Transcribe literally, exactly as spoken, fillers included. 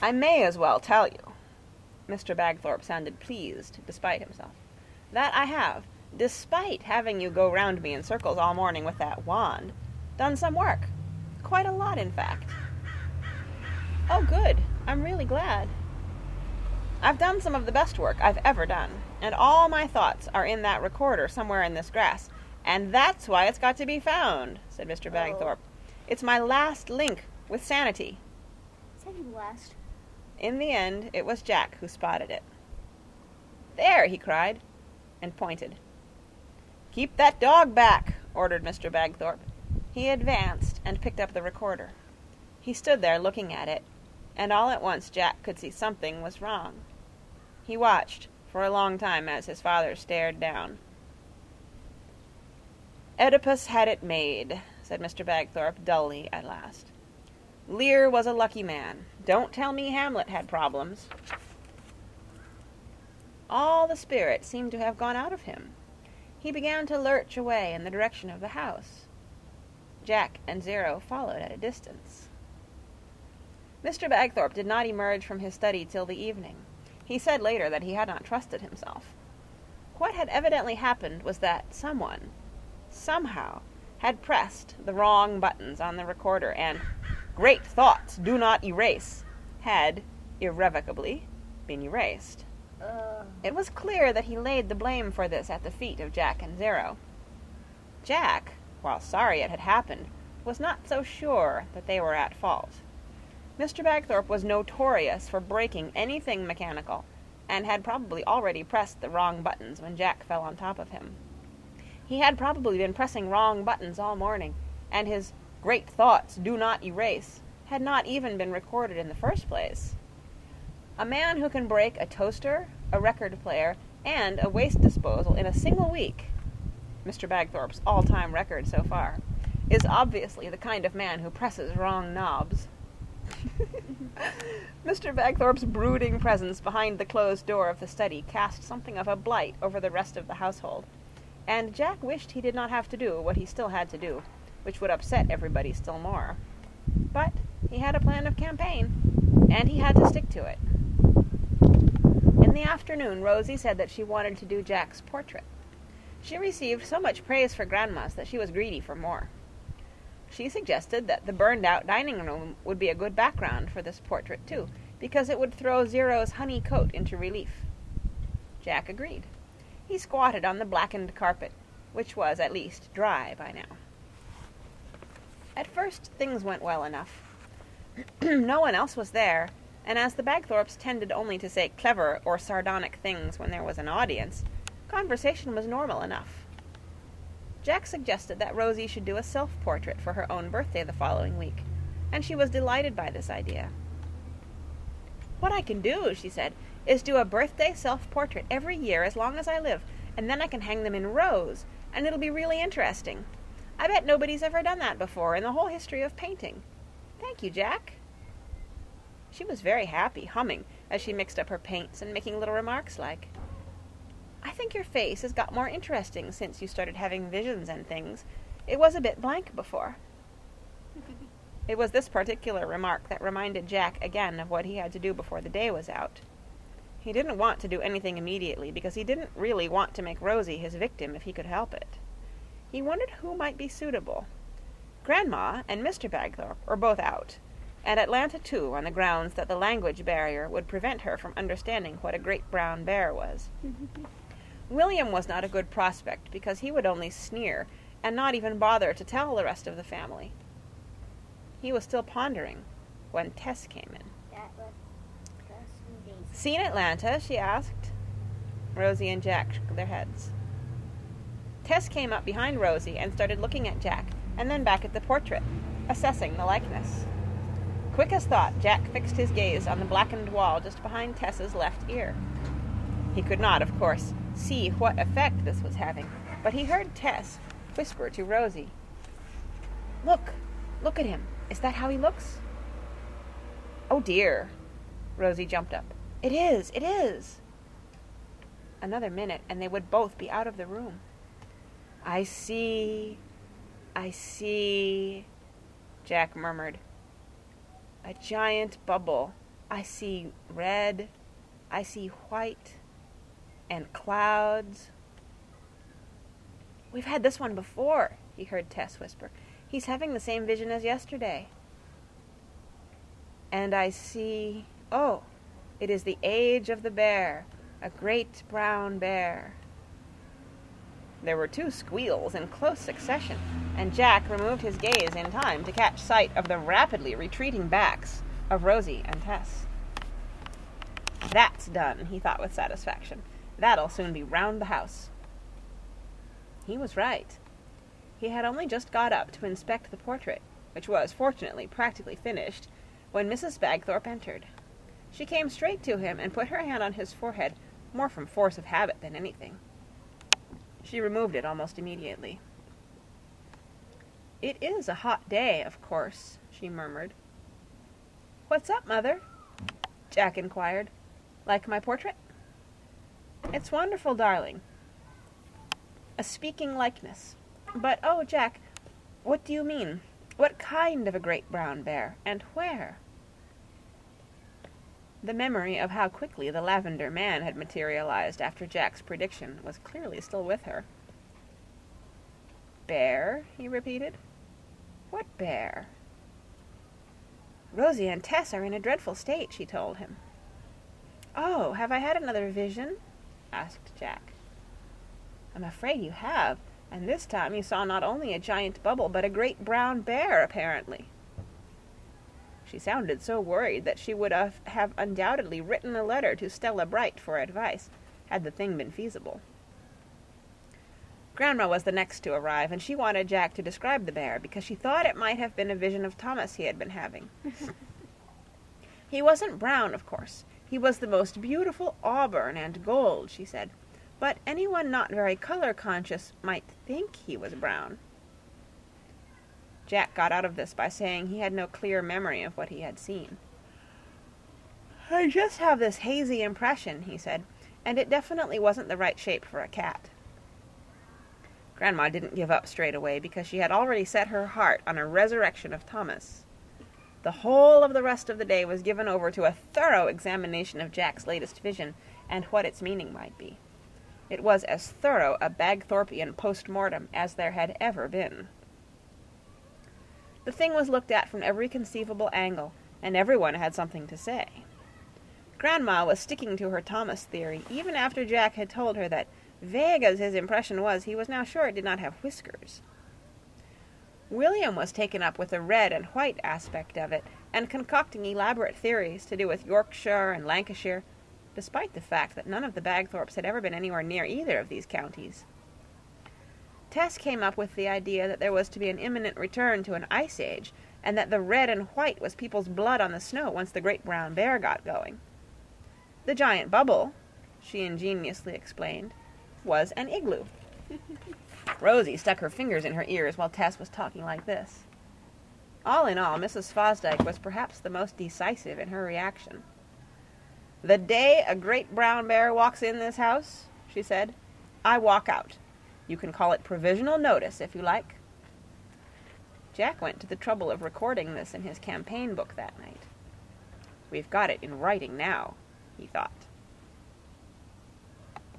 I may as well tell you." Mister Bagthorpe sounded pleased, despite himself. "That I have, despite having you go round me in circles all morning with that wand, done some work. Quite a lot, in fact." "Oh, good. I'm really glad." "I've done some of the best work I've ever done, and all my thoughts are in that recorder somewhere in this grass, and that's why it's got to be found," said Mister Bagthorpe. Oh. "It's my last link with sanity." Second last. In the end, it was Jack who spotted it. "There!" he cried, and pointed. "Keep that dog back," ordered Mister Bagthorpe. He advanced and picked up the recorder. He stood there looking at it, and all at once Jack could see something was wrong. He watched for a long time as his father stared down. "Oedipus had it made," said Mister Bagthorpe dully at last. "Lear was a lucky man. Don't tell me Hamlet had problems." All the spirit seemed to have gone out of him. He began to lurch away in the direction of the house. Jack and Zero followed at a distance. Mister Bagthorpe did not emerge from his study till the evening. He said later that he had not trusted himself. What had evidently happened was that someone, somehow, had pressed the wrong buttons on the recorder, and "Great thoughts do not erase" had, irrevocably, been erased. Uh. It was clear that he laid the blame for this at the feet of Jack and Zero. Jack, while sorry it had happened, was not so sure that they were at fault. Mister Bagthorpe was notorious for breaking anything mechanical, and had probably already pressed the wrong buttons when Jack fell on top of him. He had probably been pressing wrong buttons all morning, and his "Great thoughts do not erase" had not even been recorded in the first place. A man who can break a toaster, a record player, and a waste disposal in a single week, Mister Bagthorpe's all-time record so far, is obviously the kind of man who presses wrong knobs. Mister Bagthorpe's brooding presence behind the closed door of the study cast something of a blight over the rest of the household, and Jack wished he did not have to do what he still had to do, which would upset everybody still more. But he had a plan of campaign, and he had to stick to it. In the afternoon, Rosie said that she wanted to do Jack's portrait. She received so much praise for Grandma's that she was greedy for more. She suggested that the burned-out dining room would be a good background for this portrait, too, because it would throw Zero's honey coat into relief. Jack agreed. He squatted on the blackened carpet, which was at least dry by now. At first, things went well enough. No one else was there, and as the Bagthorpes tended only to say clever or sardonic things when there was an audience, conversation was normal enough. Jack suggested that Rosie should do a self-portrait for her own birthday the following week, and she was delighted by this idea. "What I can do," she said, "is do a birthday self-portrait every year as long as I live, and then I can hang them in rows, and it'll be really interesting. I bet nobody's ever done that before in the whole history of painting. Thank you, Jack." She was very happy, humming, as she mixed up her paints and making little remarks like, "I think your face has got more interesting since you started having visions and things. It was a bit blank before." It was this particular remark that reminded Jack again of what he had to do before the day was out. He didn't want to do anything immediately, because he didn't really want to make Rosie his victim if he could help it. He wondered who might be suitable. Grandma and Mister Bagthorpe were both out, and Atlanta, too, on the grounds that the language barrier would prevent her from understanding what a great brown bear was. William was not a good prospect, because he would only sneer and not even bother to tell the rest of the family. He was still pondering when Tess came in. That was Tess. "Seen Atlanta?" she asked. Rosie and Jack shook their heads. Tess came up behind Rosie and started looking at Jack, and then back at the portrait, assessing the likeness. Quick as thought, Jack fixed his gaze on the blackened wall just behind Tess's left ear. He could not, of course, see what effect this was having, but he heard Tess whisper to Rosie, "Look! Look at him! Is that how he looks?" "Oh dear!" Rosie jumped up. "It is! It is!" Another minute, and they would both be out of the room. "I see, I see," Jack murmured. "A giant bubble I see red, I see white, and clouds. We've had this one before, he heard Tess whisper. He's having the same vision as yesterday. And I see, oh, it is the age of the bear, a great brown bear. There were two squeals in close succession, and Jack removed his gaze in time to catch sight of the rapidly retreating backs of Rosie and Tess. That's done, he thought with satisfaction. That'll soon be round the house. He was right. He had only just got up to inspect the portrait, which was, fortunately, practically finished, when Missus Bagthorpe entered. She came straight to him and put her hand on his forehead, more from force of habit than anything. She removed it almost immediately. "It is a hot day, of course," she murmured. "What's up, Mother?" Jack inquired. "Like my portrait?" "It's wonderful, darling. A speaking likeness. But, oh, Jack, what do you mean? What kind of a great brown bear, and where?" The memory of how quickly the lavender man had materialized after Jack's prediction was clearly still with her. "Bear?" he repeated. "What bear?" "Rosie and Tess are in a dreadful state," she told him. "Oh, have I had another vision?" asked Jack. "I'm afraid you have, and this time you saw not only a giant bubble, but a great brown bear, apparently." She sounded so worried that she would have undoubtedly written a letter to Stella Bright for advice, had the thing been feasible. Grandma was the next to arrive, and she wanted Jack to describe the bear, because she thought it might have been a vision of Thomas he had been having. "He wasn't brown, of course. He was the most beautiful auburn and gold," she said, "but anyone not very color-conscious might think he was brown." Jack got out of this by saying he had no clear memory of what he had seen. "I just have this hazy impression," he said, "and it definitely wasn't the right shape for a cat." Grandma didn't give up straight away, because she had already set her heart on a resurrection of Thomas. The whole of the rest of the day was given over to a thorough examination of Jack's latest vision and what its meaning might be. It was as thorough a Bagthorpian post-mortem as there had ever been. The thing was looked at from every conceivable angle, and everyone had something to say. Grandma was sticking to her Thomas theory, even after Jack had told her that, vague as his impression was, he was now sure it did not have whiskers. William was taken up with the red and white aspect of it, and concocting elaborate theories to do with Yorkshire and Lancashire, despite the fact that none of the Bagthorpes had ever been anywhere near either of these counties. Tess came up with the idea that there was to be an imminent return to an ice age, and that the red and white was people's blood on the snow once the great brown bear got going. The giant bubble, she ingeniously explained, was an igloo. Rosie stuck her fingers in her ears while Tess was talking like this. All in all, Missus Fosdike was perhaps the most decisive in her reaction. "The day a great brown bear walks in this house," she said, "I walk out. You can call it provisional notice, if you like." Jack went to the trouble of recording this in his campaign book that night. "We've got it in writing now," he thought.